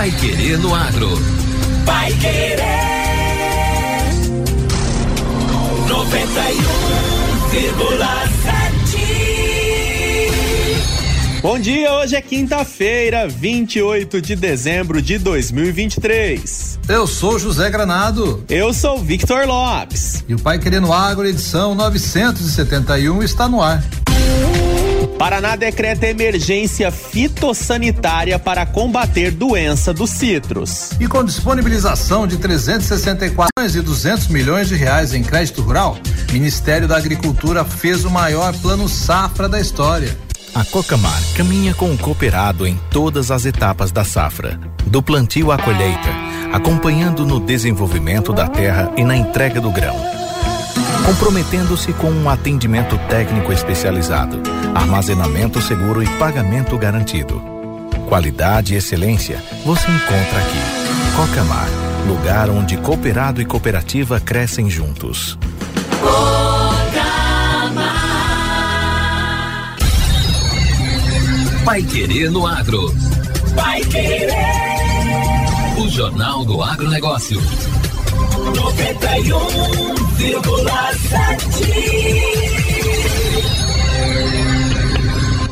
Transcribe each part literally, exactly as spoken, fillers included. Paiquerê no Agro. Paiquerê noventa e um vírgula sete. Bom dia, hoje é quinta-feira, vinte e oito de dezembro de dois mil e vinte e três. Eu sou José Granado. Eu sou Victor Lopes. E o Paiquerê no Agro, edição novecentos e setenta e um, está no ar. Paraná decreta emergência fitossanitária para combater doença dos citros. E com disponibilização de trezentos e sessenta e quatro milhões e duzentos milhões de reais em crédito rural, o Ministério da Agricultura fez o maior plano safra da história. A Cocamar caminha com o cooperado em todas as etapas da safra, do plantio à colheita, acompanhando no desenvolvimento da terra e na entrega do grão. Comprometendo-se com um atendimento técnico especializado, armazenamento seguro e pagamento garantido. Qualidade e excelência você encontra aqui. Cocamar, lugar onde cooperado e cooperativa crescem juntos. Cocamar. Paiquerê no Agro. Paiquerê. O Jornal do Agronegócio. noventa e um vírgula sete.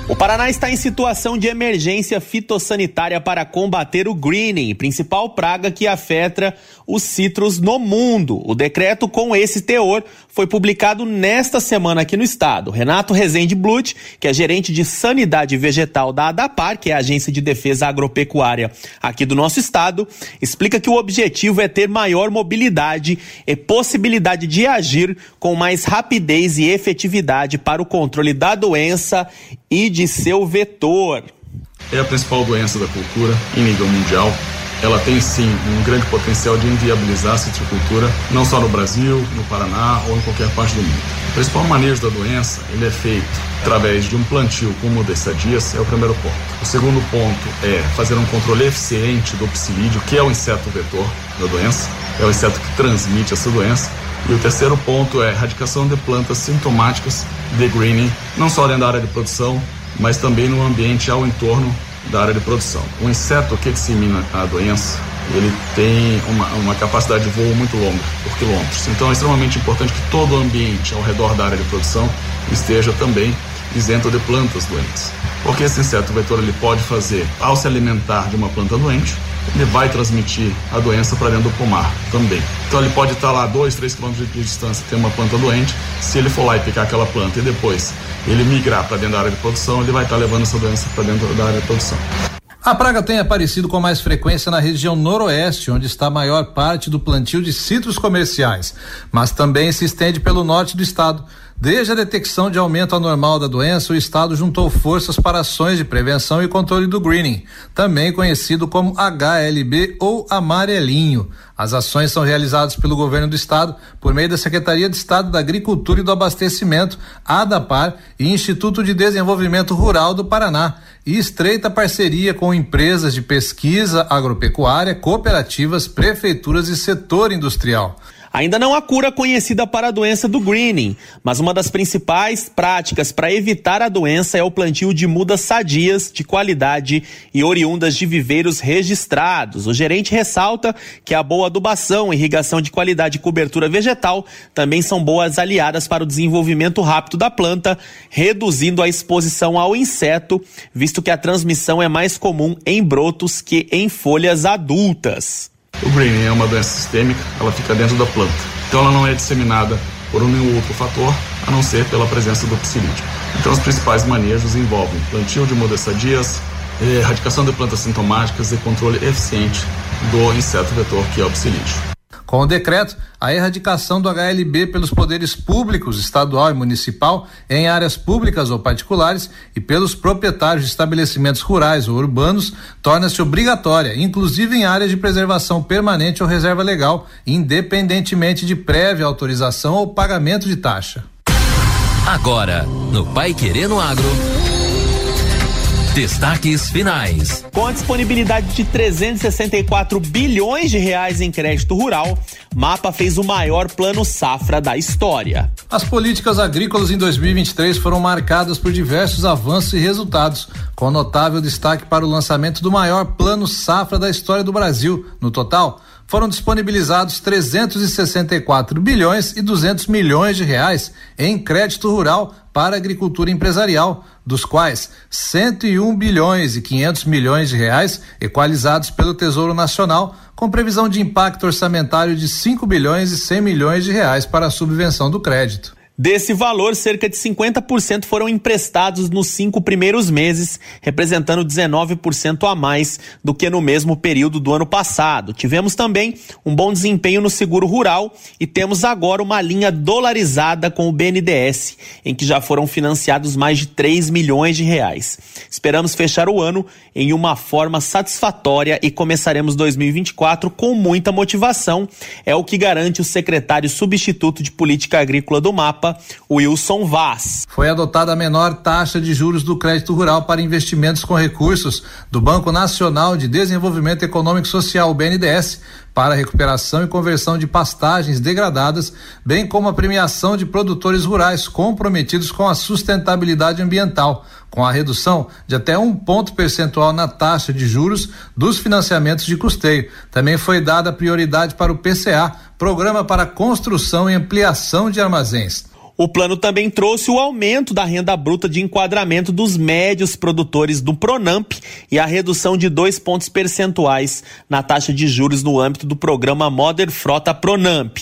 O Paraná está em situação de emergência fitossanitária para combater o greening, principal praga que afeta os citros no mundo. O decreto com esse teor foi publicado nesta semana aqui no estado. Renato Resende Bluth, que é gerente de Sanidade Vegetal da Adapar, que é a agência de defesa agropecuária aqui do nosso estado, explica que o objetivo é ter maior mobilidade e possibilidade de agir com mais rapidez e efetividade para o controle da doença e de seu vetor. É a principal doença da cultura em nível mundial. Ela tem sim um grande potencial de inviabilizar a citricultura, não só no Brasil, no Paraná ou em qualquer parte do mundo. O principal manejo da doença, ele é feito através de um plantio com mudeciadias, é o primeiro ponto. O segundo ponto é fazer um controle eficiente do psilídeo, que é o inseto vetor da doença, é o inseto que transmite essa doença. E o terceiro ponto é a erradicação de plantas sintomáticas de greening, não só dentro da área de produção, mas também no ambiente ao entorno da área de produção. O inseto que dissemina a doença, ele tem uma, uma capacidade de voo muito longa, por quilômetros. Então é extremamente importante que todo o ambiente ao redor da área de produção esteja também isento de plantas doentes. Porque esse inseto vetor, ele pode fazer, ao se alimentar de uma planta doente, ele vai transmitir a doença para dentro do pomar também. Então ele pode estar lá a dois, três quilômetros de distância, ter uma planta doente. Se ele for lá e picar aquela planta e depois ele migrar para dentro da área de produção, ele vai estar levando essa doença para dentro da área de produção. A praga tem aparecido com mais frequência na região noroeste, onde está a maior parte do plantio de citros comerciais, mas também se estende pelo norte do estado. Desde a detecção de aumento anormal da doença, o estado juntou forças para ações de prevenção e controle do greening, também conhecido como H L B ou amarelinho. As ações são realizadas pelo governo do estado por meio da Secretaria de Estado da Agricultura e do Abastecimento, Adapar e Instituto de Desenvolvimento Rural do Paraná, e estreita parceria com empresas de pesquisa agropecuária, cooperativas, prefeituras e setor industrial. Ainda não há cura conhecida para a doença do greening, mas uma das principais práticas para evitar a doença é o plantio de mudas sadias, de qualidade e oriundas de viveiros registrados. O gerente ressalta que a boa adubação, irrigação de qualidade e cobertura vegetal também são boas aliadas para o desenvolvimento rápido da planta, reduzindo a exposição ao inseto, visto que a transmissão é mais comum em brotos que em folhas adultas. O greening é uma doença sistêmica, ela fica dentro da planta. Então ela não é disseminada por nenhum outro fator, a não ser pela presença do psilídeo. Então os principais manejos envolvem plantio de mudas sadias, erradicação de plantas sintomáticas e controle eficiente do inseto vetor, que é o psilídeo. Com o decreto, a erradicação do H L B pelos poderes públicos, estadual e municipal, em áreas públicas ou particulares e pelos proprietários de estabelecimentos rurais ou urbanos, torna-se obrigatória, inclusive em áreas de preservação permanente ou reserva legal, independentemente de prévia autorização ou pagamento de taxa. Agora, no Paiquerê no Agro, Destaques finais. Com a disponibilidade de trezentos e sessenta e quatro bilhões de reais em crédito rural, MAPA fez o maior plano safra da história. As políticas agrícolas em dois mil e vinte e três foram marcadas por diversos avanços e resultados, com notável destaque para o lançamento do maior plano safra da história do Brasil. No total, foram disponibilizados trezentos e sessenta e quatro bilhões e duzentos milhões de reais em crédito rural para a agricultura empresarial, dos quais cento e um bilhões e quinhentos milhões de reais equalizados pelo Tesouro Nacional, com previsão de impacto orçamentário de cinco bilhões e cem milhões de reais para a subvenção do crédito. Desse valor, cerca de cinquenta por cento foram emprestados nos cinco primeiros meses, representando dezenove por cento a mais do que no mesmo período do ano passado. Tivemos também um bom desempenho no seguro rural e temos agora uma linha dolarizada com o B N D E S, em que já foram financiados mais de três milhões de reais. Esperamos fechar o ano em uma forma satisfatória e começaremos dois mil e vinte e quatro com muita motivação, é o que garante o secretário substituto de Política Agrícola do MAPA, Wilson Vaz. Foi adotada a menor taxa de juros do crédito rural para investimentos com recursos do Banco Nacional de Desenvolvimento Econômico e Social, B N D E S, para a recuperação e conversão de pastagens degradadas, bem como a premiação de produtores rurais comprometidos com a sustentabilidade ambiental, com a redução de até um ponto percentual na taxa de juros dos financiamentos de custeio. Também foi dada prioridade para o P C A, Programa para Construção e Ampliação de Armazéns. O plano também trouxe o aumento da renda bruta de enquadramento dos médios produtores do Pronamp e a redução de dois pontos percentuais na taxa de juros no âmbito do programa Modern Frota Pronamp.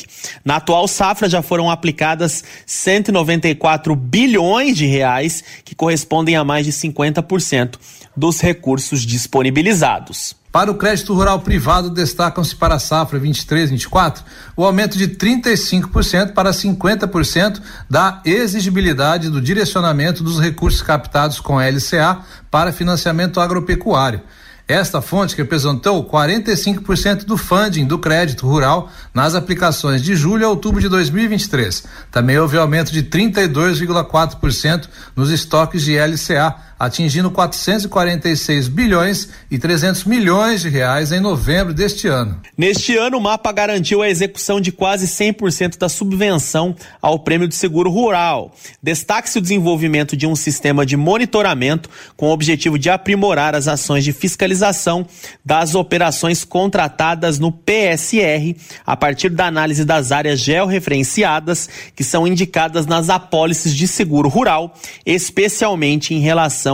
Na atual safra já foram aplicadas cento e noventa e quatro bilhões de reais, que correspondem a mais de cinquenta por cento dos recursos disponibilizados. Para o crédito rural privado, destacam-se para a safra vinte e três vinte e quatro o aumento de trinta e cinco por cento para cinquenta por cento da exigibilidade do direcionamento dos recursos captados com L C A para financiamento agropecuário. Esta fonte representou quarenta e cinco por cento do funding do crédito rural nas aplicações de julho a outubro de dois mil e vinte e três. Também houve aumento de trinta e dois vírgula quatro por cento nos estoques de L C A, atingindo quatrocentos e quarenta e seis bilhões e trezentos milhões de reais em novembro deste ano. Neste ano, o MAPA garantiu a execução de quase cem por cento da subvenção ao Prêmio de Seguro Rural. Destaque-se o desenvolvimento de um sistema de monitoramento com o objetivo de aprimorar as ações de fiscalização das operações contratadas no P S R a partir da análise das áreas georreferenciadas que são indicadas nas apólices de seguro rural, especialmente em relação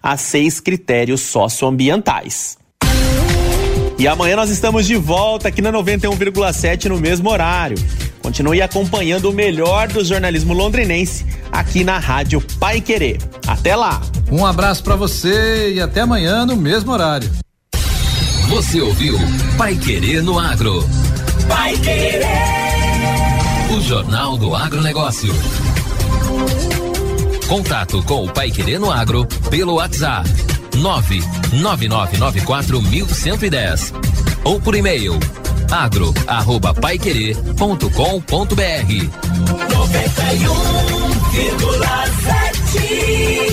a seis critérios socioambientais. E amanhã nós estamos de volta aqui na noventa e um vírgula sete no mesmo horário. Continue acompanhando o melhor do jornalismo londrinense aqui na Rádio Paiquerê. Até lá! Um abraço para você e até amanhã no mesmo horário. Você ouviu Paiquerê no Agro. Paiquerê! O Jornal do Agronegócio. Contato com o Paiquerê no Agro pelo WhatsApp nove nove nove nove quatro um um zero ou por e-mail agro arroba paiquerê ponto com ponto br. noventa e um vírgula sete